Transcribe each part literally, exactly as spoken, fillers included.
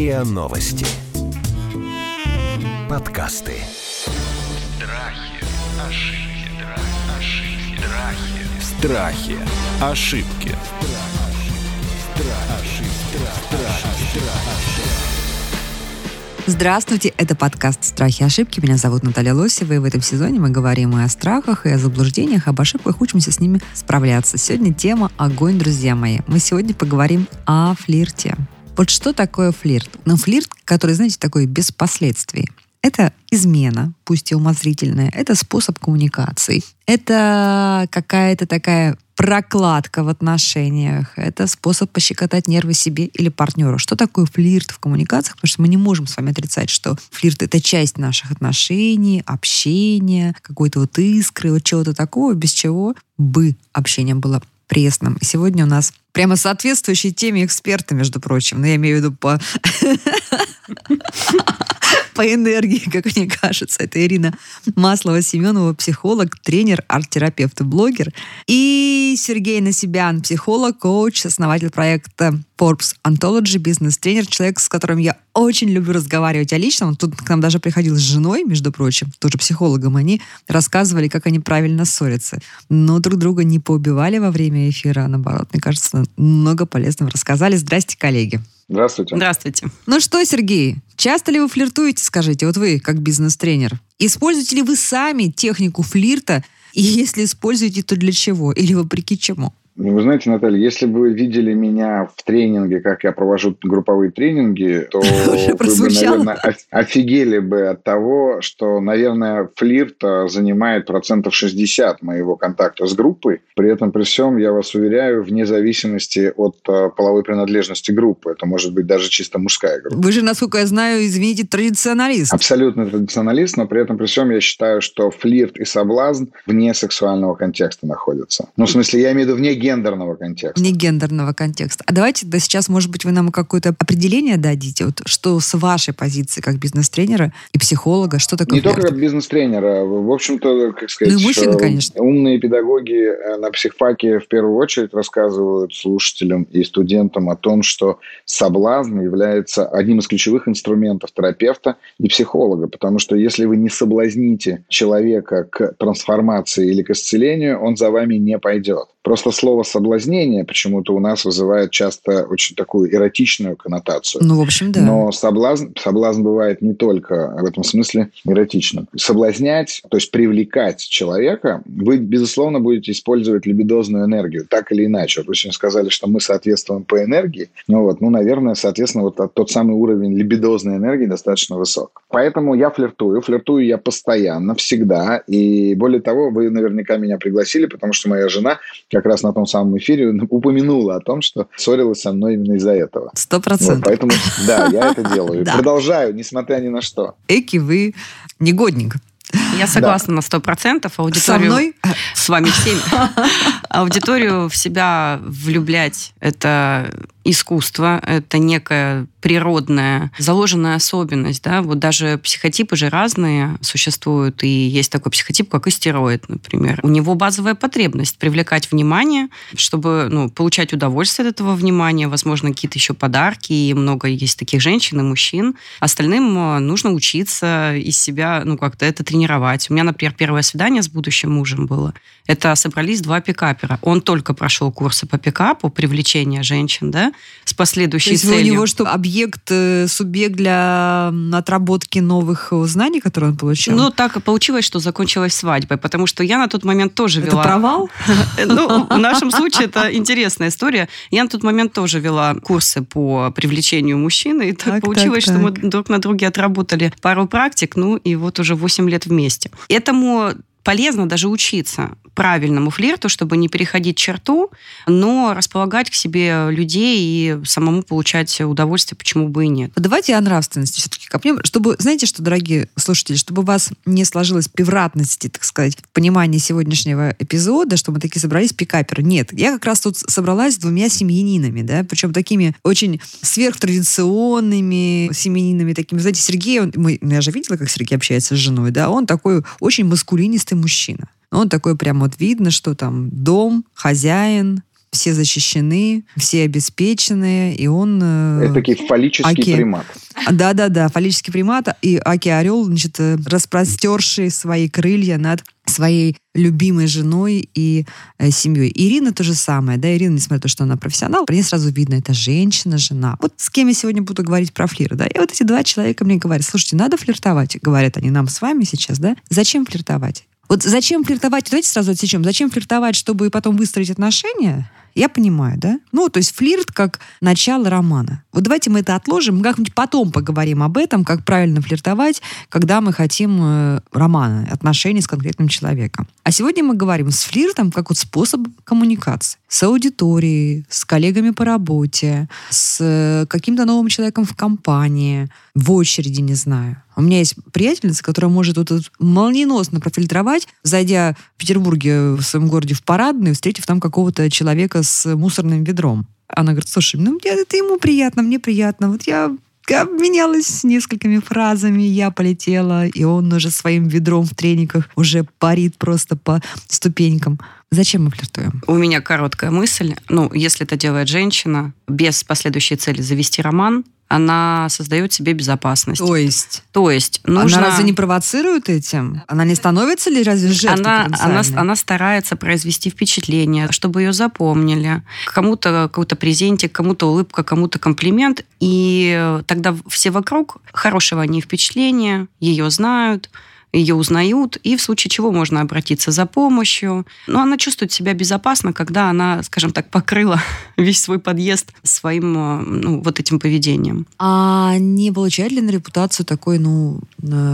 РИА Новости. Подкасты. Страхи, ошибки, ошибки, страхи. Страхи, ошибки. Здравствуйте, это подкаст «Страхи и ошибки». Меня зовут Наталья Лосева, и в этом сезоне мы говорим и о страхах, и о заблуждениях, об ошибках, учимся с ними справляться. Сегодня тема «Огонь, друзья мои». Мы сегодня поговорим о флирте. Вот что такое флирт? Ну, флирт, который, знаете, такой без последствий. Это измена, пусть и умозрительная, это способ коммуникации, это какая-то такая прокладка в отношениях, это способ пощекотать нервы себе или партнеру. Что такое флирт в коммуникациях? Потому что мы не можем с вами отрицать, что флирт — это часть наших отношений, общения, какой-то вот искры, вот чего-то такого, без чего бы общение было пресным. И сегодня у нас прямо соответствующие теме эксперты, между прочим. Но я имею в виду по... по энергии, как мне кажется. Это Ирина Маслова-Семёнова, психолог, тренер, арт-терапевт и блогер. И Сергей Насибян, психолог, коуч, основатель проекта Forbes Anthology, бизнес-тренер, человек, с которым я очень люблю разговаривать о личном. Он тут к нам даже приходил с женой, между прочим, тоже психологом. Они рассказывали, как они правильно ссорятся. Но друг друга не поубивали во время эфира, а наоборот, мне кажется, много полезного рассказали. Здрасте, коллеги. Здравствуйте. Здравствуйте. Ну что, Сергей, часто ли вы флиртуете, скажите, вот вы, как бизнес-тренер? Используете ли вы сами технику флирта? И если используете, то для чего? Или вопреки чему? Вы знаете, Наталья, если бы вы видели меня в тренинге, как я провожу групповые тренинги, то вы бы, наверное, офигели бы от того, что, наверное, флирт занимает процентов шестьдесят моего контакта с группой. При этом, при всем, я вас уверяю, вне зависимости от половой принадлежности группы. Это может быть даже чисто мужская группа. Вы же, насколько я знаю, извините, традиционалист. Абсолютно традиционалист, но при этом, при всем, я считаю, что флирт и соблазн вне сексуального контекста находятся. Ну, в смысле, я имею в виду вне гендерного. Гендерного контекста. Не гендерного контекста. А давайте да, сейчас, может быть, вы нам какое-то определение дадите, вот, что с вашей позиции как бизнес-тренера и психолога, что такое не флирт? Не только как бизнес-тренера, в общем-то, как сказать, ну, мужчина, конечно. Умные педагоги на психфаке в первую очередь рассказывают слушателям и студентам о том, что соблазн является одним из ключевых инструментов терапевта и психолога, потому что если вы не соблазните человека к трансформации или к исцелению, он за вами не пойдет. Просто слово «соблазнение» почему-то у нас вызывает часто очень такую эротичную коннотацию. Ну, в общем, да. Но соблазн, соблазн бывает не только в этом смысле эротичным. Соблазнять, то есть привлекать человека, вы, безусловно, будете использовать либидозную энергию, так или иначе. Вот вы сегодня сказали, что мы соответствуем по энергии. Ну, вот, ну наверное, соответственно, вот тот самый уровень либидозной энергии достаточно высок. Поэтому я флиртую. Флиртую я постоянно, всегда. И более того, вы наверняка меня пригласили, потому что моя жена... как раз на том самом эфире упомянула о том, что ссорилась со мной именно из-за этого. Сто процентов. Вот, поэтому, да, я это делаю. Продолжаю, несмотря ни на что. Эки, вы негодник. Я согласна на сто процентов. Со мной? С вами всеми. Аудиторию в себя влюблять – это... искусство, это некая природная, заложенная особенность, да, вот даже психотипы же разные существуют, и есть такой психотип, как истероид, например. У него базовая потребность привлекать внимание, чтобы, ну, получать удовольствие от этого внимания, возможно, какие-то еще подарки, и много есть таких женщин и мужчин. Остальным нужно учиться из себя, ну, как-то это тренировать. У меня, например, первое свидание с будущим мужем было. Это собрались два пикапера. Он только прошел курсы по пикапу, привлечение женщин, да, с последующей целью. То есть целью. У него что, объект, субъект для отработки новых знаний, которые он получил? Ну, так и получилось, что закончилась свадьбой, потому что я на тот момент тоже вела... Это провал? Ну, в нашем случае это интересная история. Я на тот момент тоже вела курсы по привлечению мужчины, и так получилось, что мы друг на друге отработали пару практик, ну, и вот уже восемь лет вместе. Этому... полезно даже учиться правильному флирту, чтобы не переходить черту, но располагать к себе людей и самому получать удовольствие, почему бы и нет. Давайте о нравственности все-таки копнем, чтобы, знаете что, дорогие слушатели, чтобы у вас не сложилось превратности, так сказать, в понимании сегодняшнего эпизода, что мы такие собрались пикаперы. Нет, я как раз тут собралась с двумя семьянинами, да, причем такими очень сверхтрадиционными семьянинами такими. Знаете, Сергей, он, мы, я же видела, как Сергей общается с женой, да, он такой очень маскулинистый мужчина. Он такой прям вот видно, что там дом, хозяин, все защищены, все обеспечены, и он... Это такой фаллический аки... примат. Да-да-да, фаллический примат, и аки-орел, значит, распростерший свои крылья над своей любимой женой и э, семьей. Ирина то же самое, да, Ирина, несмотря на то, что она профессионал, по ней сразу видно, это женщина, жена. Вот с кем я сегодня буду говорить про флирт, да, и вот эти два человека мне говорят, слушайте, надо флиртовать, говорят они нам с вами сейчас, да, зачем флиртовать? Вот зачем флиртовать, давайте сразу отсечем, зачем флиртовать, чтобы потом выстроить отношения? Я понимаю, да? Ну, то есть флирт как начало романа. Вот давайте мы это отложим, мы как-нибудь потом поговорим об этом, как правильно флиртовать, когда мы хотим романа, отношений с конкретным человеком. А сегодня мы говорим с флиртом как вот способ коммуникации. С аудиторией, с коллегами по работе, с каким-то новым человеком в компании, в очереди, не знаю. У меня есть приятельница, которая может вот молниеносно профильтровать, зайдя в Петербурге, в своем городе, в парадную, встретив там какого-то человека с мусорным ведром. Она говорит, слушай, ну это ему приятно, мне приятно. Вот я обменялась несколькими фразами, я полетела, и он уже своим ведром в трениках уже парит просто по ступенькам. Зачем мы флиртуем? У меня короткая мысль. Ну, если это делает женщина, без последующей цели завести роман, она создает себе безопасность. То есть? То есть нужно... Она разве не провоцирует этим? Она не становится ли разве жертвой она, она, она старается произвести впечатление, чтобы ее запомнили. Кому-то какой-то презентик, кому-то улыбка, кому-то комплимент. И тогда все вокруг хорошего о ней впечатления, ее знают, ее узнают, и в случае чего можно обратиться за помощью. Но она чувствует себя безопасно, когда она, скажем так, покрыла весь свой подъезд своим, ну, вот этим поведением. А не получает ли на репутацию такой, ну,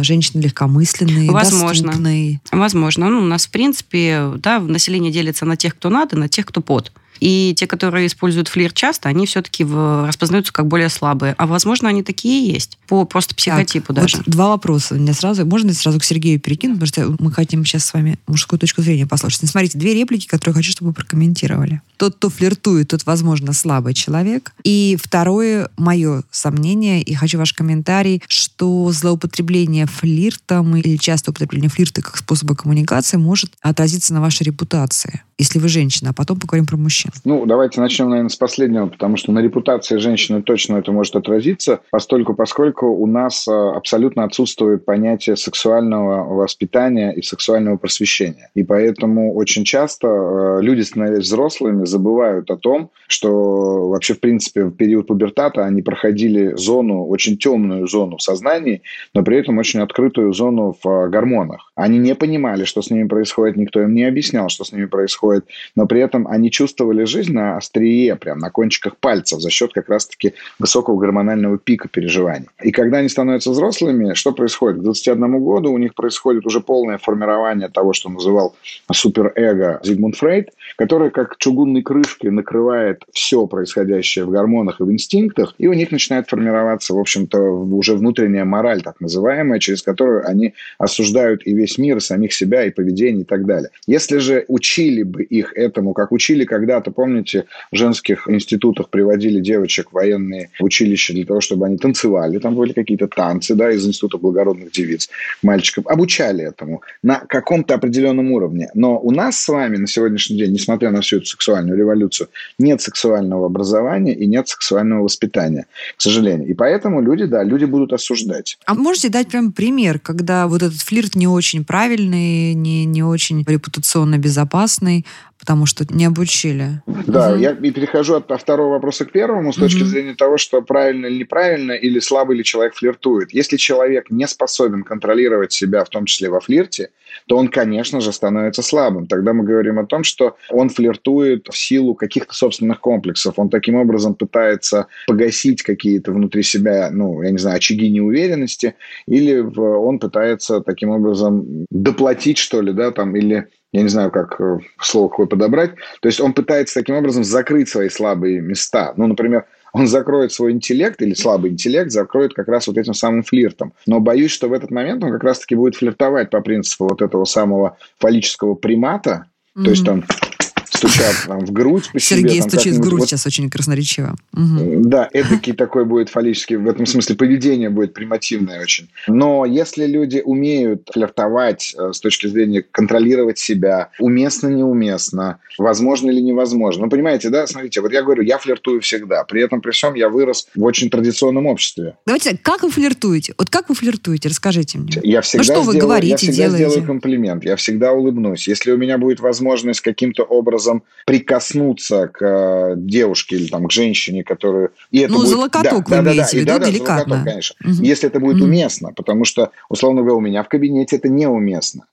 женщины легкомысленной, возможно, доступной? Возможно. Ну, у нас, в принципе, да, население делится на тех, кто надо, на тех, кто под. И те, которые используют флирт часто, они все-таки распознаются как более слабые. А, возможно, они такие и есть. По просто психотипу так, даже. Вот два вопроса у меня сразу. Можно сразу к Сергею перекинуть? Потому что мы хотим сейчас с вами мужскую точку зрения послушать. Ну, смотрите, две реплики, которые хочу, чтобы вы прокомментировали. Тот, кто флиртует, тот, возможно, слабый человек. И второе, мое сомнение, и хочу ваш комментарий, что злоупотребление флиртом или частое употребление флирта как способа коммуникации может отразиться на вашей репутации, если вы женщина. А потом поговорим про мужчин. Ну, давайте начнем, наверное, с последнего, потому что на репутации женщины точно это может отразиться, постольку, поскольку у нас абсолютно отсутствует понятие сексуального воспитания и сексуального просвещения. И поэтому очень часто люди, становясь взрослыми, забывают о том, что вообще, в принципе, в период пубертата они проходили зону, очень темную зону в сознании, но при этом очень открытую зону в гормонах. Они не понимали, что с ними происходит, никто им не объяснял, что с ними происходит, но при этом они чувствовали жизнь на острие, прям на кончиках пальцев за счет как раз-таки высокого гормонального пика переживаний. И когда они становятся взрослыми, что происходит? К двадцати одному году у них происходит уже полное формирование того, что называл суперэго Зигмунд Фрейд, который как чугунной крышкой накрывает все происходящее в гормонах и в инстинктах, и у них начинает формироваться, в общем-то, уже внутренняя мораль, так называемая, через которую они осуждают и весь мир, и самих себя, и поведение, и так далее. Если же учили бы их этому, как учили когда то помните, в женских институтах приводили девочек в военные училища для того, чтобы они танцевали. Там были какие-то танцы, да, из института благородных девиц. Мальчиков обучали этому на каком-то определенном уровне. Но у нас с вами на сегодняшний день, несмотря на всю эту сексуальную революцию, нет сексуального образования и нет сексуального воспитания, к сожалению. И поэтому люди, да, люди будут осуждать. А можете дать прям пример, когда вот этот флирт не очень правильный, не, не очень репутационно безопасный, потому что не обучили. Да, угу. Я и перехожу от второго вопроса к первому с точки угу. зрения того, что правильно или неправильно, или слабый ли человек флиртует. Если человек не способен контролировать себя, в том числе во флирте, то он, конечно же, становится слабым. Тогда мы говорим о том, что он флиртует в силу каких-то собственных комплексов. Он таким образом пытается погасить какие-то внутри себя, ну, я не знаю, очаги неуверенности, или он пытается таким образом доплатить, что ли, да, там, или... Я не знаю, как слово какое подобрать. То есть он пытается таким образом закрыть свои слабые места. Ну, например, он закроет свой интеллект или слабый интеллект, закроет как раз вот этим самым флиртом. Но боюсь, что в этот момент он как раз-таки будет флиртовать по принципу вот этого самого фаллического примата. Mm-hmm. То есть там... стучат там, в грудь по себе. Сергей там, стучит в грудь вот, сейчас очень красноречиво. Угу. Да, эдакий такой будет фаллический, в этом смысле поведение будет примативное очень. Но если люди умеют флиртовать с точки зрения контролировать себя, уместно, неуместно, возможно или невозможно. Ну, понимаете, да, смотрите, вот я говорю, я флиртую всегда, при этом при всем я вырос в очень традиционном обществе. Давайте, как вы флиртуете? Вот как вы флиртуете? Расскажите мне. Я всегда, ну, что сделаю, вы говорите, я всегда сделаю комплимент, я всегда улыбнусь. Если у меня будет возможность каким-то образом прикоснуться к девушке или там, к женщине, которую... И это ну, будет... за локоток да, вы да, имеете в виду, да, да, деликатно. Локоток, конечно. Угу. Если это будет угу. уместно, потому что, условно говоря, у меня в кабинете это неуместно.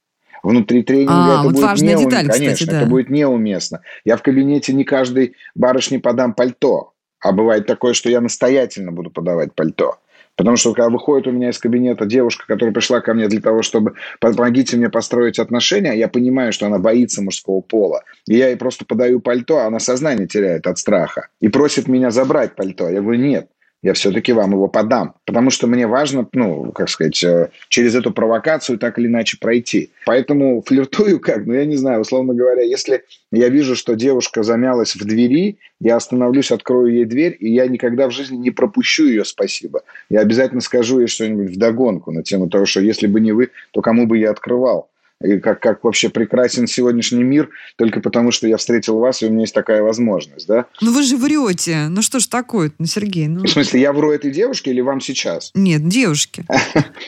Внутри тренинга а, это вот будет неуместно. Деталь, конечно, кстати, да. это будет неуместно. Я в кабинете не каждой барышне подам пальто, а бывает такое, что я настоятельно буду подавать пальто. Потому что, когда выходит у меня из кабинета девушка, которая пришла ко мне для того, чтобы помогите мне построить отношения, я понимаю, что она боится мужского пола. И я ей просто подаю пальто, а она сознание теряет от страха. И просит меня забрать пальто. Я говорю, нет, я все-таки вам его подам. Потому что мне важно, ну, как сказать, через эту провокацию так или иначе пройти. Поэтому флиртую как? Ну, я не знаю, условно говоря, если я вижу, что девушка замялась в двери, я остановлюсь, открою ей дверь, и я никогда в жизни не пропущу ее спасибо. Я обязательно скажу ей что-нибудь вдогонку на тему того, что если бы не вы, то кому бы я открывал? И как, как вообще прекрасен сегодняшний мир только потому, что я встретил вас, и у меня есть такая возможность, да? Ну вы же врете. Ну что ж такое-то, ну, Сергей? Ну... В смысле, я вру этой девушке или вам сейчас? Нет, девушке.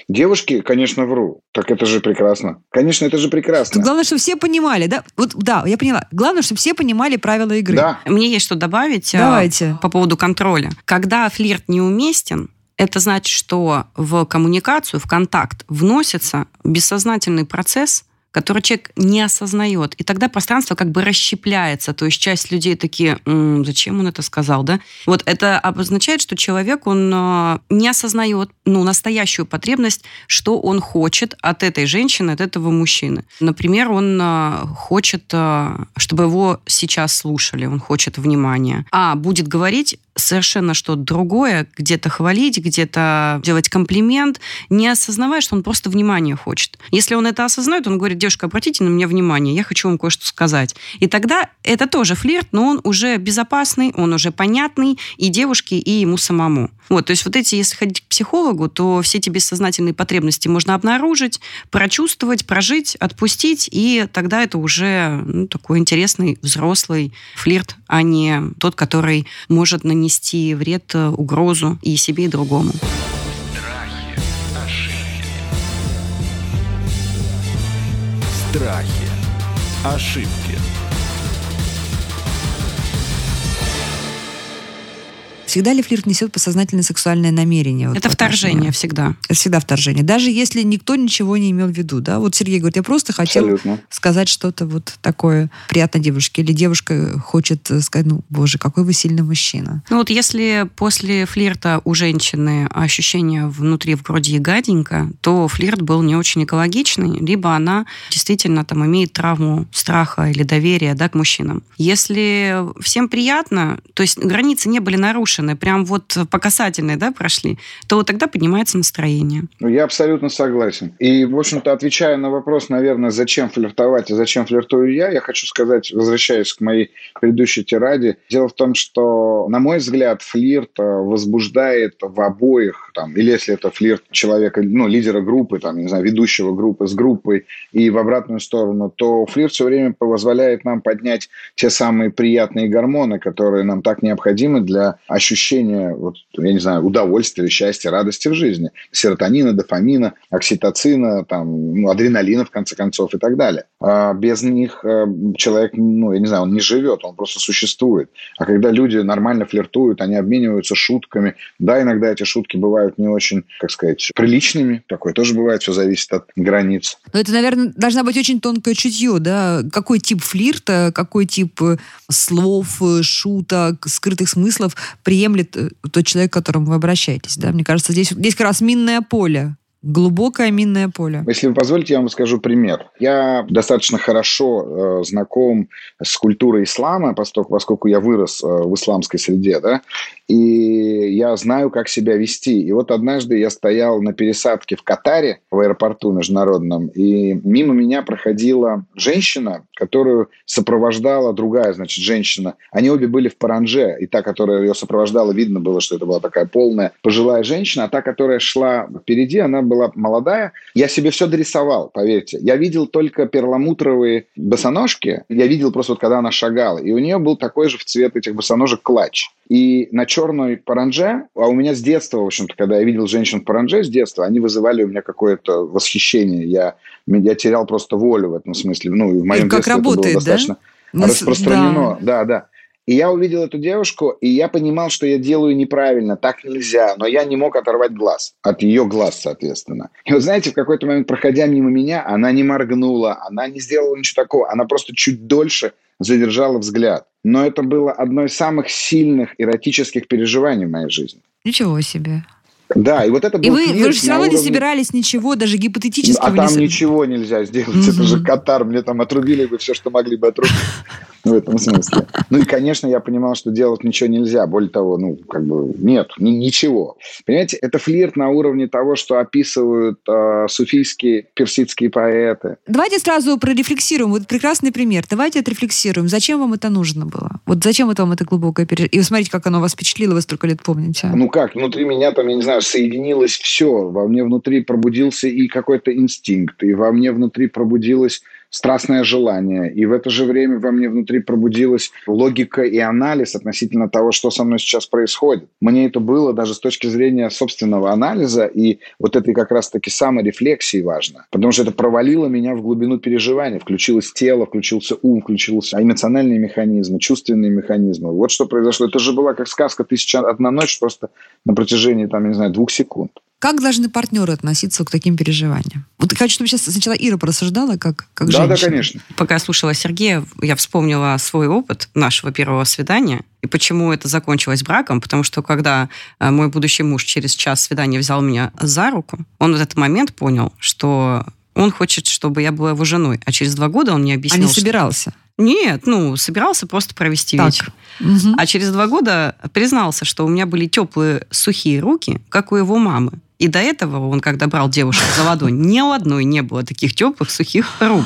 Девушке, конечно, вру. Так это же прекрасно. Конечно, это же прекрасно. Тут главное, чтобы все понимали, да? Вот, да, я поняла. Главное, чтобы все понимали правила игры. Да. Мне есть что добавить. Давайте. По поводу контроля. Когда флирт неуместен, это значит, что в коммуникацию, в контакт вносится бессознательный процесс, который человек не осознает. И тогда пространство как бы расщепляется. То есть часть людей такие, м-м, зачем он это сказал, да? Вот это обозначает, что человек, он не осознает ну, настоящую потребность, что он хочет от этой женщины, от этого мужчины. Например, он хочет, чтобы его сейчас слушали, он хочет внимания. А будет говорить совершенно что-то другое, где-то хвалить, где-то делать комплимент, не осознавая, что он просто внимания хочет. Если он это осознает, он говорит, девушка, обратите на меня внимание, я хочу вам кое-что сказать. И тогда это тоже флирт, но он уже безопасный, он уже понятный и девушке, и ему самому. Вот, то есть вот эти, если ходить к психологу, то все эти бессознательные потребности можно обнаружить, прочувствовать, прожить, отпустить, и тогда это уже ну, такой интересный взрослый флирт, а не тот, который может нанести нести вред, угрозу и себе, и другому. Страхи, ошибки. Страхи, ошибки. Всегда ли флирт несет подсознательное сексуальное намерение? Вот, это вторжение всегда. Это всегда вторжение. Даже если никто ничего не имел в виду. Да? Вот Сергей говорит, я просто хотел Абсолютно. сказать что-то вот такое приятно девушке. Или девушка хочет сказать, ну, боже, какой вы сильный мужчина. Ну вот если после флирта у женщины ощущение внутри в груди гаденько, то флирт был не очень экологичный, либо она действительно там имеет травму страха или доверия да, к мужчинам. Если всем приятно, то есть границы не были нарушены, прям вот по касательной, да, прошли, то тогда поднимается настроение. Я абсолютно согласен. И, в общем-то, отвечая на вопрос, наверное, зачем флиртовать и зачем флиртую я, я хочу сказать, возвращаясь к моей предыдущей тираде, дело в том, что, на мой взгляд, флирт возбуждает в обоих, там, или если это флирт человека, ну, лидера группы, там, не знаю, ведущего группы с группой и в обратную сторону, то флирт все время позволяет нам поднять те самые приятные гормоны, которые нам так необходимы для ощущения ощущение, вот, я не знаю, удовольствия, счастья, радости в жизни. Серотонина, дофамина, окситоцина, там, ну, адреналина, в конце концов, и так далее. А без них человек, ну, я не знаю, он не живет, он просто существует. А когда люди нормально флиртуют, они обмениваются шутками. Да, иногда эти шутки бывают не очень, как сказать, приличными. Такое тоже бывает, все зависит от границ. Но это, наверное, должна быть очень тонкое чутье, да? Какой тип флирта, какой тип слов, шуток, скрытых смыслов приемлет тот человек, к которому вы обращаетесь. Да? Мне кажется, здесь, здесь как раз минное поле. Глубокое минное поле. Если вы позволите, я вам скажу пример. Я достаточно хорошо э, знаком с культурой ислама, поскольку, поскольку я вырос э, в исламской среде, да, и я знаю, как себя вести. И вот однажды я стоял на пересадке в Катаре, в аэропорту международном, и мимо меня проходила женщина, которую сопровождала другая, значит, женщина. Они обе были в паранже, и та, которая ее сопровождала, видно было, что это была такая полная пожилая женщина, а та, которая шла впереди, она была была молодая. Я себе все дорисовал, поверьте. Я видел только перламутровые босоножки. Я видел просто, вот, когда она шагала. И у нее был такой же в цвет этих босоножек клатч. И на черной паранже, а у меня с детства, в общем-то, когда я видел женщин в паранже с детства, они вызывали у меня какое-то восхищение. Я, я терял просто волю в этом смысле. Ну, и в моем детстве это было достаточно распространено. Да, да. И я увидел эту девушку, и я понимал, что я делаю неправильно, так нельзя, но я не мог оторвать глаз, от ее глаз, соответственно. И вот знаете, в какой-то момент, проходя мимо меня, она не моргнула, она не сделала ничего такого, она просто чуть дольше задержала взгляд. Но это было одно из самых сильных эротических переживаний в моей жизни. Ничего себе. Да, и вот это было. И вы, вы же все равно уровне... не собирались ничего, даже гипотетически. А там не... ничего нельзя сделать. Mm-hmm. Это же Катар, мне там отрубили бы все, что могли бы отрубить. В этом смысле. Ну и, конечно, я понимал, что делать ничего нельзя. Более того, ну, как бы, нет, ни, ничего. Понимаете, это флирт на уровне того, что описывают э, суфийские, персидские поэты. Давайте сразу прорефлексируем. Вот прекрасный пример. Давайте отрефлексируем. Зачем вам это нужно было? Вот зачем это вам это глубокое переживание? И смотрите, как оно вас впечатлило, вы столько лет помните. Ну как, внутри меня там, я не знаю, соединилось все. Во мне внутри пробудился и какой-то инстинкт, и во мне внутри пробудилось страстное желание. И в это же время во мне внутри пробудилась логика и анализ относительно того, что со мной сейчас происходит. Мне это было даже с точки зрения собственного анализа и вот этой как раз-таки саморефлексии важно. Потому что это провалило меня в глубину переживания. Включилось тело, включился ум, включился эмоциональные механизмы, чувственные механизмы. Вот что произошло. Это же была как сказка «Тысяча одна ночь» просто на протяжении, там, не знаю, двух секунд. Как должны партнеры относиться к таким переживаниям? Вот я хочу, чтобы сейчас сначала Ира порассуждала, как, как да, женщина. Да, да, конечно. Пока я слушала Сергея, я вспомнила свой опыт нашего первого свидания. И почему это закончилось браком? Потому что когда мой будущий муж через час свидания взял меня за руку, он в этот момент понял, что он хочет, чтобы я была его женой. А через два года он мне объяснил... А не собирался? Что... Нет, ну, собирался просто провести так. вечер. Угу. А через два года признался, что у меня были теплые, сухие руки, как у его мамы. И до этого он, когда брал девушку за ладонь, ни у одной не было таких теплых, сухих рук.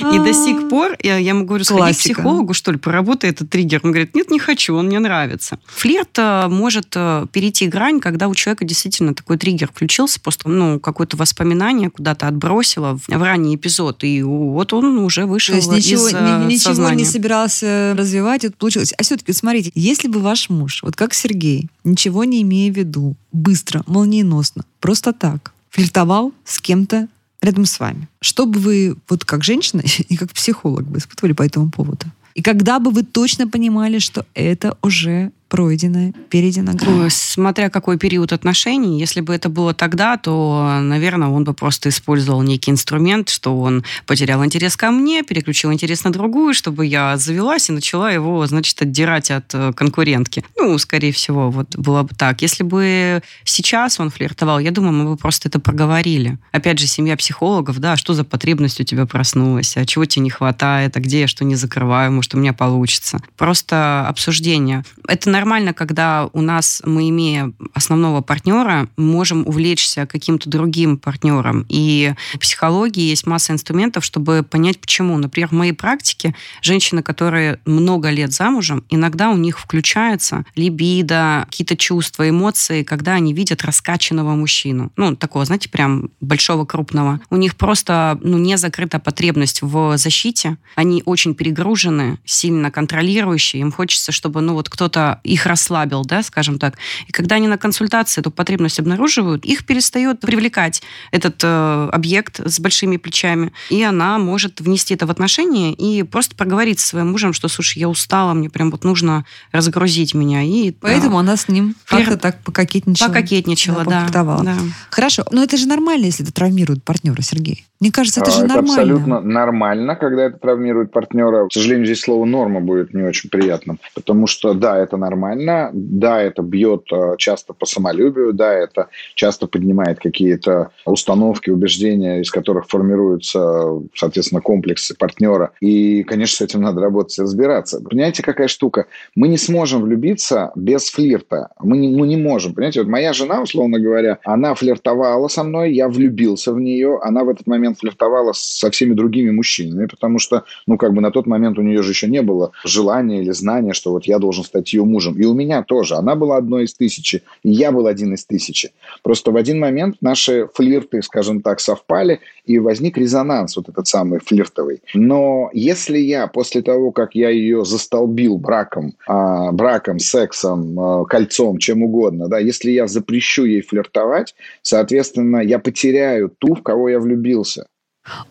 И до сих пор, я ему говорю, сходи к психологу, что ли, поработай этот триггер. Он говорит, нет, не хочу, он мне нравится. Флирт может перейти грань, когда у человека действительно такой триггер включился, просто ну, какое-то воспоминание куда-то отбросило в ранний эпизод, и вот он уже вышел из сознания. То есть ничего, ничего не собирался развивать, это получилось. А все-таки, смотрите, если бы ваш муж, вот как Сергей, ничего не имея в виду, быстро, молниеносно, просто так, флиртовал с кем-то рядом с вами, что бы вы, вот как женщина и как психолог, бы испытывали по этому поводу? И когда бы вы точно понимали, что это уже пройдено, перейдено? Ну, смотря какой период отношений. Если бы это было тогда, то, наверное, он бы просто использовал некий инструмент, что он потерял интерес ко мне, переключил интерес на другую, чтобы я завелась и начала его, значит, отдирать от конкурентки. Ну, скорее всего, вот было бы так. Если бы сейчас он флиртовал, я думаю, мы бы просто это проговорили. Опять же, семья психологов, да, что за потребность у тебя проснулась, а чего тебе не хватает, а где я что не закрываю, может, у меня получится. Просто обсуждение. Это нормально. Нормально, когда у нас, мы, имея основного партнера, можем увлечься каким-то другим партнером. И в психологии есть масса инструментов, чтобы понять, почему. Например, в моей практике женщины, которые много лет замужем, иногда у них включается либидо, какие-то чувства, эмоции, когда они видят раскачанного мужчину. Ну, такого, знаете, прям большого, крупного. У них просто ну, не закрыта потребность в защите. Они очень перегружены, сильно контролирующие. Им хочется, чтобы ну, вот кто-то... их расслабил, да, скажем так. И когда они на консультации эту потребность обнаруживают, их перестает привлекать этот э, объект с большими плечами. И она может внести это в отношения и просто проговорить со своим мужем, что, слушай, я устала, мне прям вот нужно разгрузить меня. И, поэтому да, она с ним как-то Пер... так пококетничала. Пококетничала, да. да. Хорошо. Но это же нормально, если это травмирует партнера, Сергей. Мне кажется, это же это нормально. Абсолютно нормально, когда это травмирует партнера. К сожалению, здесь слово «норма» будет не очень приятным, потому что да, это нормально, да, это бьет часто по самолюбию, да, это часто поднимает какие-то установки, убеждения, из которых формируются, соответственно, комплексы партнера. И, конечно, с этим надо работать и разбираться. Понимаете, какая штука? Мы не сможем влюбиться без флирта. Мы не, мы не можем. Понимаете, вот моя жена, условно говоря, она флиртовала со мной, я влюбился в нее, она в этот момент флиртовала со всеми другими мужчинами, потому что, ну, как бы на тот момент у нее же еще не было желания или знания, что вот я должен стать ее мужем. И у меня тоже. Она была одной из тысячи, и я был один из тысячи. Просто в один момент наши флирты, скажем так, совпали, и возник резонанс вот этот самый флиртовый. Но если я после того, как я ее застолбил браком, а, браком, сексом, а, кольцом, чем угодно, да, если я запрещу ей флиртовать, соответственно, я потеряю ту, в кого я влюбился.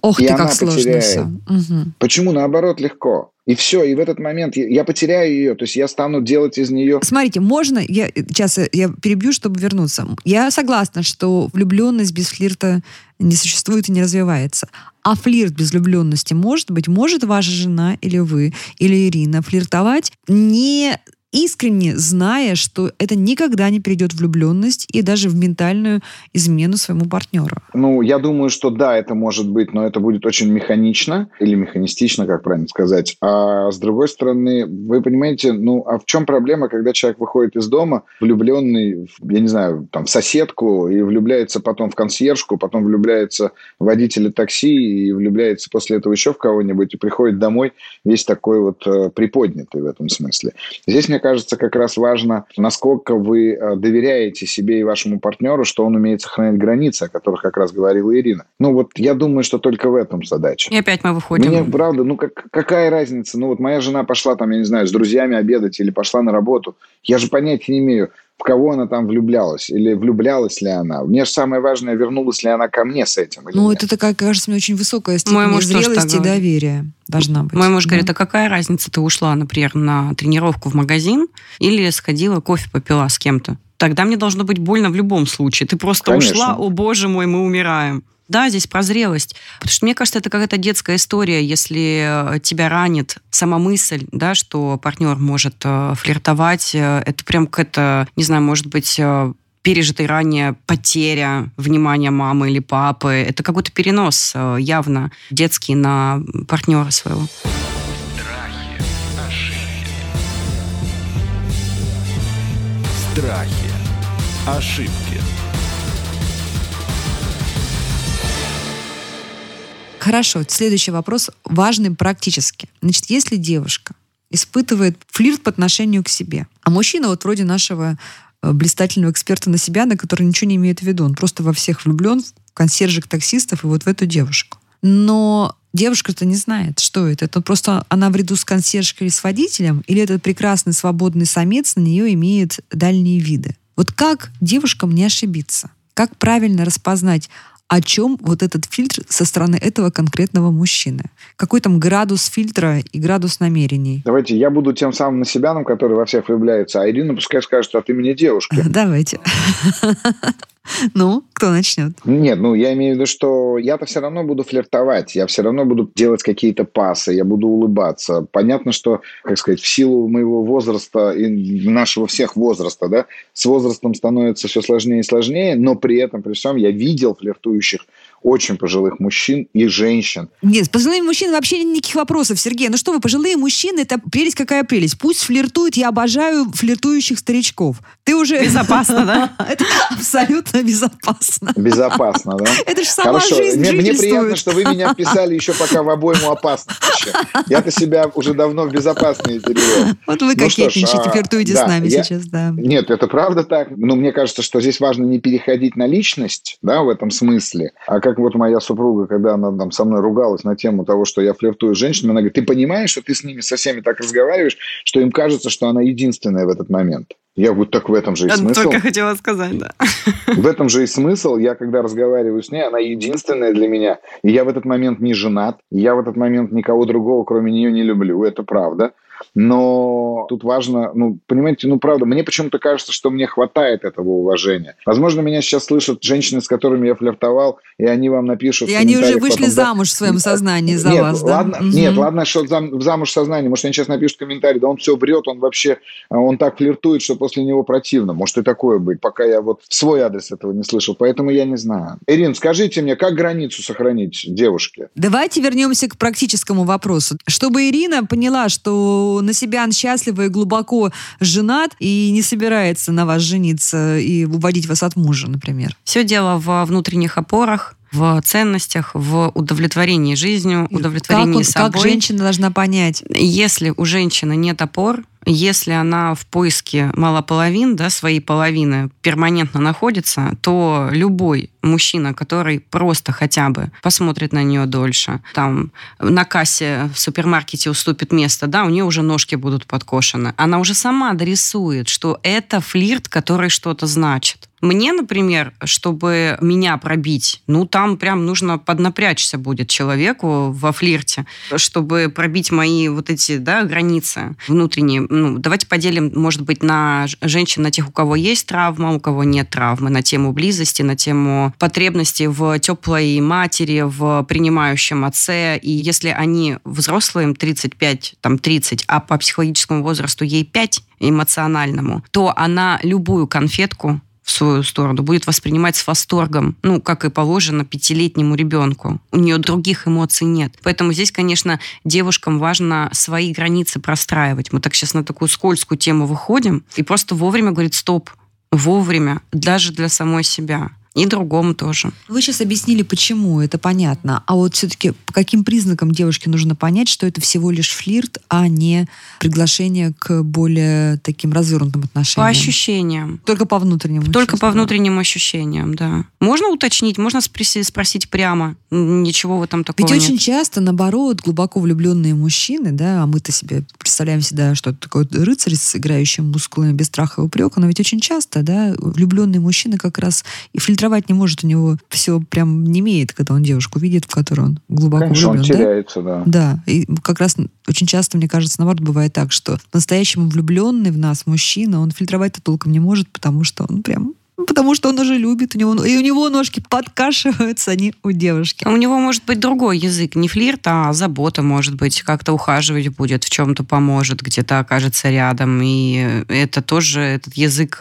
Ох, и ты, как сложно все. Угу. Почему? Наоборот, легко. И все, и в этот момент я, я потеряю ее, то есть я стану делать из нее... Смотрите, можно, я, сейчас я перебью, чтобы вернуться. Я согласна, что влюбленность без флирта не существует и не развивается. А флирт без влюбленности может быть? Может ваша жена или вы, или Ирина флиртовать не... искренне зная, что это никогда не перейдет в влюбленность и даже в ментальную измену своему партнеру? Ну, я думаю, что да, это может быть, но это будет очень механично или механистично, как правильно сказать. А с другой стороны, вы понимаете, ну, а в чем проблема, когда человек выходит из дома, влюбленный, я не знаю, там, в соседку, и влюбляется потом в консьержку, потом влюбляется в водителя такси, и влюбляется после этого еще в кого-нибудь, и приходит домой весь такой вот приподнятый в этом смысле. Здесь, мне кажется, как раз важно, насколько вы доверяете себе и вашему партнеру, что он умеет сохранять границы, о которых как раз говорила Ирина. Ну вот я думаю, что только в этом задача. И опять мы выходим. Мне, правда, ну как, какая разница? Ну вот моя жена пошла там, я не знаю, с друзьями обедать или пошла на работу. Я же понятия не имею, в кого она там влюблялась, или влюблялась ли она. Мне же самое важное, вернулась ли она ко мне с этим. Ну, нет. Это такая, кажется, мне очень высокая степень зрелости и доверия должна быть. Мой муж да? говорит, а какая разница, ты ушла, например, на тренировку в магазин или сходила кофе попила с кем-то? Тогда мне должно быть больно в любом случае. Ты просто Конечно. Ушла, о боже мой, мы умираем. Да, здесь про зрелость. Потому что, мне кажется, это какая-то детская история, если тебя ранит сама мысль, да, что партнер может флиртовать. Это прям какая-то, не знаю, может быть, пережитая ранее потеря внимания мамы или папы. Это какой-то перенос явно детский на партнера своего. Страхи, ошибки. Страхи, ошибки. Хорошо, следующий вопрос, важный практически. Значит, если девушка испытывает флирт по отношению к себе, а мужчина вот вроде нашего блистательного эксперта Насибяна, который ничего не имеет в виду, он просто во всех влюблен, в консьержек, таксистов и вот в эту девушку. Но девушка-то не знает, что это. Это просто она в ряду с консьержкой или с водителем, или этот прекрасный свободный самец на нее имеет дальние виды. Вот как девушкам не ошибиться? Как правильно распознать, о чем вот этот фильтр со стороны этого конкретного мужчины? Какой там градус фильтра и градус намерений? Давайте я буду тем самым Насибяном, который во всех влюбляется, а Ирина пускай скажет от имени девушки. Давайте. Ну, кто начнет? Нет, ну, я имею в виду, что я-то все равно буду флиртовать, я все равно буду делать какие-то пасы, я буду улыбаться. Понятно, что, как сказать, в силу моего возраста и нашего всех возраста, да, с возрастом становится все сложнее и сложнее, но при этом, при всем, я видел флиртующих очень пожилых мужчин и женщин. Нет, с пожилыми мужчинами вообще нет никаких вопросов, Сергей. Ну что вы, пожилые мужчины, это прелесть какая прелесть. Пусть флиртуют, я обожаю флиртующих старичков. Ты уже... Безопасно, да? Это абсолютно безопасно. Безопасно, да? Это же сама жизнь жительствует. Мне приятно, что вы меня вписали еще пока в обойму опасных еще. Я-то себя уже давно в безопасные перевел. Вот вы кокетничаете, флиртуете с нами сейчас, да. Нет, это правда так. Но мне кажется, что здесь важно не переходить на личность, да, в этом смысле, а как вот моя супруга, когда она там со мной ругалась на тему того, что я флиртую с женщинами, она говорит, ты понимаешь, что ты с ними со всеми так разговариваешь, что им кажется, что она единственная в этот момент. Я говорю, так в этом же и я смысл. Я только хотела сказать, да. В этом же и смысл. Я, когда разговариваю с ней, она единственная для меня. И я в этот момент не женат, я в этот момент никого другого, кроме нее, не люблю. Это правда. Но тут важно, ну, понимаете, ну, правда, мне почему-то кажется, что мне хватает этого уважения. Возможно, меня сейчас слышат женщины, с которыми я флиртовал, и они вам напишут... И они уже вышли потом, замуж да, в своем сознании за нет, вас, да? Ладно, угу. Нет, ладно, что зам, замуж в сознании. Может, они сейчас напишут комментарий, да он все врет, он вообще, он так флиртует, что после него противно. Может, и такое быть, пока я вот свой адрес этого не слышал, поэтому я не знаю. Ирин, скажите мне, как границу сохранить девушке? Давайте вернемся к практическому вопросу. Чтобы Ирина поняла, что Насибян счастлива и глубоко женат, и не собирается на вас жениться и уводить вас от мужа, например. Все дело во внутренних опорах, в ценностях, в удовлетворении жизнью, удовлетворении как, собой. Как женщина должна понять? Если у женщины нет опор, если она в поиске малополовин, да, своей половины перманентно находится, то любой мужчина, который просто хотя бы посмотрит на нее дольше, там на кассе в супермаркете уступит место, да, у нее уже ножки будут подкошены. Она уже сама дорисует, что это флирт, который что-то значит. Мне, например, чтобы меня пробить, ну, там прям нужно поднапрячься будет человеку во флирте, чтобы пробить мои вот эти, да, границы внутренние. Ну, давайте поделим, может быть, на женщин, на тех, у кого есть травма, у кого нет травмы, на тему близости, на тему потребности в теплой матери, в принимающем отце. И если они взрослые, им тридцать пять, там, тридцать, а по психологическому возрасту ей пять, эмоциональному, то она любую конфетку в свою сторону будет воспринимать с восторгом, ну, как и положено пятилетнему ребенку. У нее других эмоций нет. Поэтому здесь, конечно, девушкам важно свои границы простраивать. Мы так сейчас на такую скользкую тему выходим и просто вовремя говорит «стоп», вовремя, даже для самой себя. И другому тоже. Вы сейчас объяснили, почему, это понятно. А вот все-таки по каким признакам девушке нужно понять, что это всего лишь флирт, а не приглашение к более таким развернутым отношениям? По ощущениям. Только по внутренним ощущениям? Только по внутренним ощущениям, да. Можно уточнить, можно спросить прямо. Ничего в этом такого Ведь нет. Ведь очень часто, наоборот, глубоко влюбленные мужчины, да, а мы-то себе представляем всегда, что это такой рыцарь с играющими мускулами без страха и упрека, но ведь очень часто, да, влюбленные мужчины как раз и флирт не может, у него все прям немеет, когда он девушку видит, в которой он глубоко влюблен. Конечно, он теряется, да? да. Да, и как раз очень часто, мне кажется, наоборот, бывает так, что по-настоящему влюбленный в нас мужчина, он фильтровать-то толком не может, потому что он прям... Потому что он уже любит, у него, и у него ножки подкашиваются, они у девушки. У него может быть другой язык, не флирт, а забота, может быть, как-то ухаживать будет, в чем-то поможет, где-то окажется рядом. И это тоже, этот язык,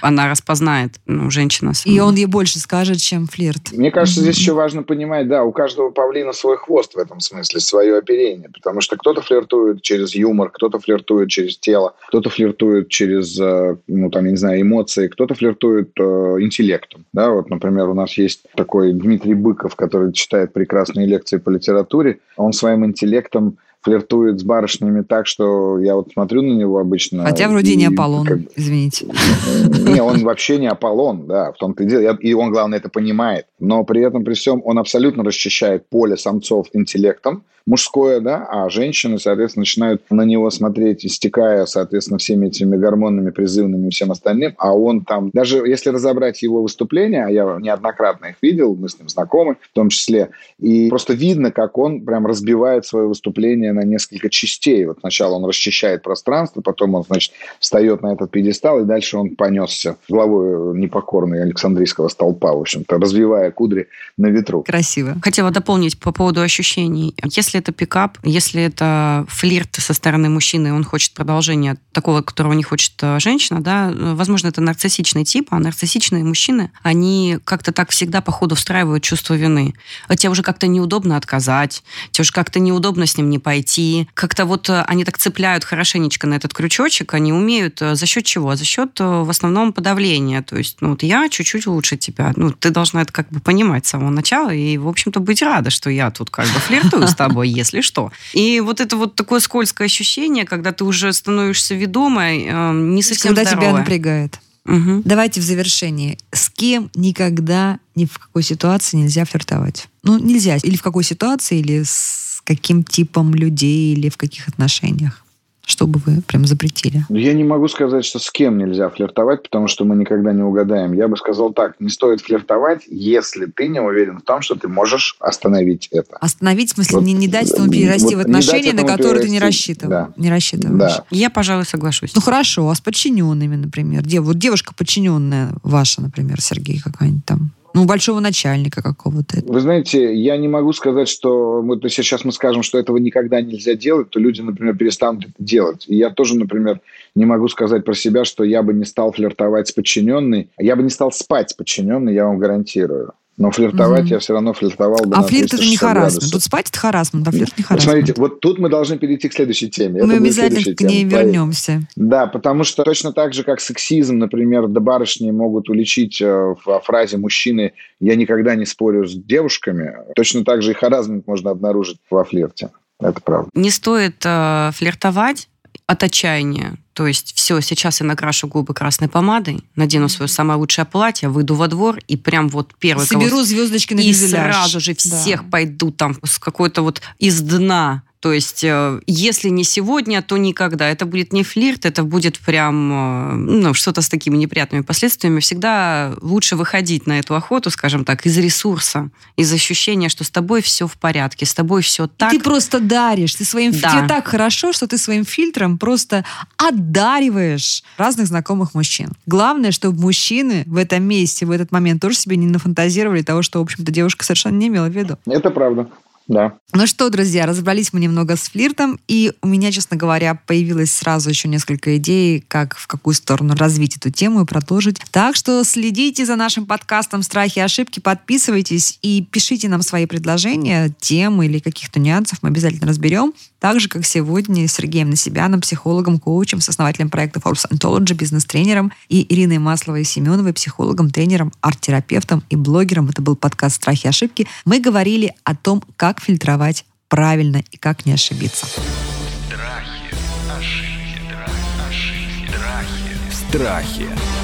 она распознает, ну, женщина. Сама. И он ей больше скажет, чем флирт. Мне кажется, здесь еще важно понимать, да, у каждого павлина свой хвост в этом смысле, свое оперение. Потому что кто-то флиртует через юмор, кто-то флиртует через тело, кто-то флиртует через, ну, там, я не знаю, эмоции, кто-то флиртует интеллектом. Да, вот, например, у нас есть такой Дмитрий Быков, который читает прекрасные лекции по литературе. Он своим интеллектом флиртует с барышнями так, что я вот смотрю на него обычно... Хотя вроде и, не Аполлон, как... извините. Не, он вообще не Аполлон, да, в том-то и дело. И он, главное, это понимает. Но при этом, при всем, он абсолютно расчищает поле самцов интеллектом, мужское, да, а женщины, соответственно, начинают на него смотреть, истекая, соответственно, всеми этими гормонами, призывными и всем остальным, а он там, даже если разобрать его выступления, а я неоднократно их видел, мы с ним знакомы в том числе, и просто видно, как он прям разбивает свое выступление на несколько частей. Вот сначала он расчищает пространство, потом он, значит, встает на этот пьедестал, и дальше он понесся главой непокорной Александрийского столпа, в общем-то, развивая кудри на ветру. Красиво. Хотела дополнить по поводу ощущений. Если это пикап, если это флирт со стороны мужчины, он хочет продолжения такого, которого не хочет женщина, да, возможно, это нарциссичный тип, а нарциссичные мужчины, они как-то так всегда по ходу встраивают чувство вины. А тебе уже как-то неудобно отказать, тебе уже как-то неудобно с ним не пойти. Как-то вот они так цепляют хорошенечко на этот крючочек, они умеют за счет чего? За счет в основном подавления. То есть, ну, вот я чуть-чуть лучше тебя. Ну, ты должна это как бы понимать с самого начала и, в общем-то, быть рада, что я тут как бы флиртую с тобой, если что. И вот это вот такое скользкое ощущение, когда ты уже становишься ведомой, э, не совсем здоровое. Когда тебя напрягает. Угу. Давайте в завершении. С кем никогда, ни в какой ситуации нельзя флиртовать? Ну, нельзя. Или в какой ситуации, или с каким типом людей, или в каких отношениях? Что бы вы прям запретили? Я не могу сказать, что с кем нельзя флиртовать, потому что мы никогда не угадаем. Я бы сказал так, не стоит флиртовать, если ты не уверен в том, что ты можешь остановить это. Остановить, в смысле, вот, не, не дать этому перерасти вот в отношения, на которые перерасти. ты не рассчитываешь. Да. Не рассчитываешь. Да. Я, пожалуй, соглашусь. Ну хорошо, а с подчиненными, например? Дев, вот девушка подчиненная ваша, например, Сергей, какая-нибудь там. Ну, большого начальника какого-то. Вы знаете, я не могу сказать, что... Вот если сейчас мы скажем, что этого никогда нельзя делать, то люди, например, перестанут это делать. И я тоже, например, не могу сказать про себя, что я бы не стал флиртовать с подчиненной. Я бы не стал спать с подчиненной, я вам гарантирую. Но флиртовать угу. я все равно флиртовал бы. А флирт это не харассмент. Тут спать это харассмент, а флирт не харассмент. Смотрите, вот тут мы должны перейти к следующей теме. Мы это обязательно к ней вернемся. Да, потому что точно так же, как сексизм, например, да барышни могут уличить в фразе мужчины «я никогда не спорю с девушками», точно так же и харассмент можно обнаружить во флирте. Это правда. Не стоит э, флиртовать от отчаяния. То есть все, сейчас я накрашу губы красной помадой, надену свое самое лучшее платье, выйду во двор и прям вот первый... Соберу кого... звездочки на визеляж. И сразу же всех да. пойду там с какой-то вот из дна. То есть если не сегодня, то никогда. Это будет не флирт, это будет прям ну, что-то с такими неприятными последствиями. Всегда лучше выходить на эту охоту, скажем так, из ресурса, из ощущения, что с тобой все в порядке, с тобой все так. И ты просто даришь. Ты своим... да. Тебе так хорошо, что ты своим фильтром просто отдариваешь разных знакомых мужчин. Главное, чтобы мужчины в этом месте, в этот момент тоже себе не нафантазировали того, что, в общем-то, девушка совершенно не имела в виду. Это правда. Да. Ну что, друзья, разобрались мы немного с флиртом, и у меня, честно говоря, появилось сразу еще несколько идей, как в какую сторону развить эту тему и продолжить. Так что следите за нашим подкастом «Страхи и ошибки», подписывайтесь и пишите нам свои предложения, темы или каких-то нюансов, мы обязательно разберем. Так же, как сегодня, с Сергеем Насибяном, психологом, коучем, сооснователем проекта Forbes Anthology, бизнес-тренером, и Ириной Масловой-Семёновой, психологом, тренером, арт-терапевтом и блогером. Это был подкаст «Страхи и ошибки». Мы говорили о том, как фильтровать правильно и как не ошибиться. Страхи,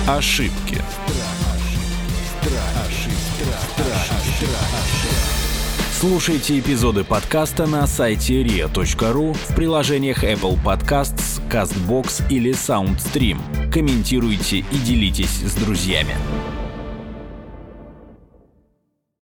ошибки, страхи, страхи, ошибки, слушайте эпизоды подкаста на сайте риа точка ру, в приложениях Apple Podcasts, CastBox или SoundStream. Комментируйте и делитесь с друзьями.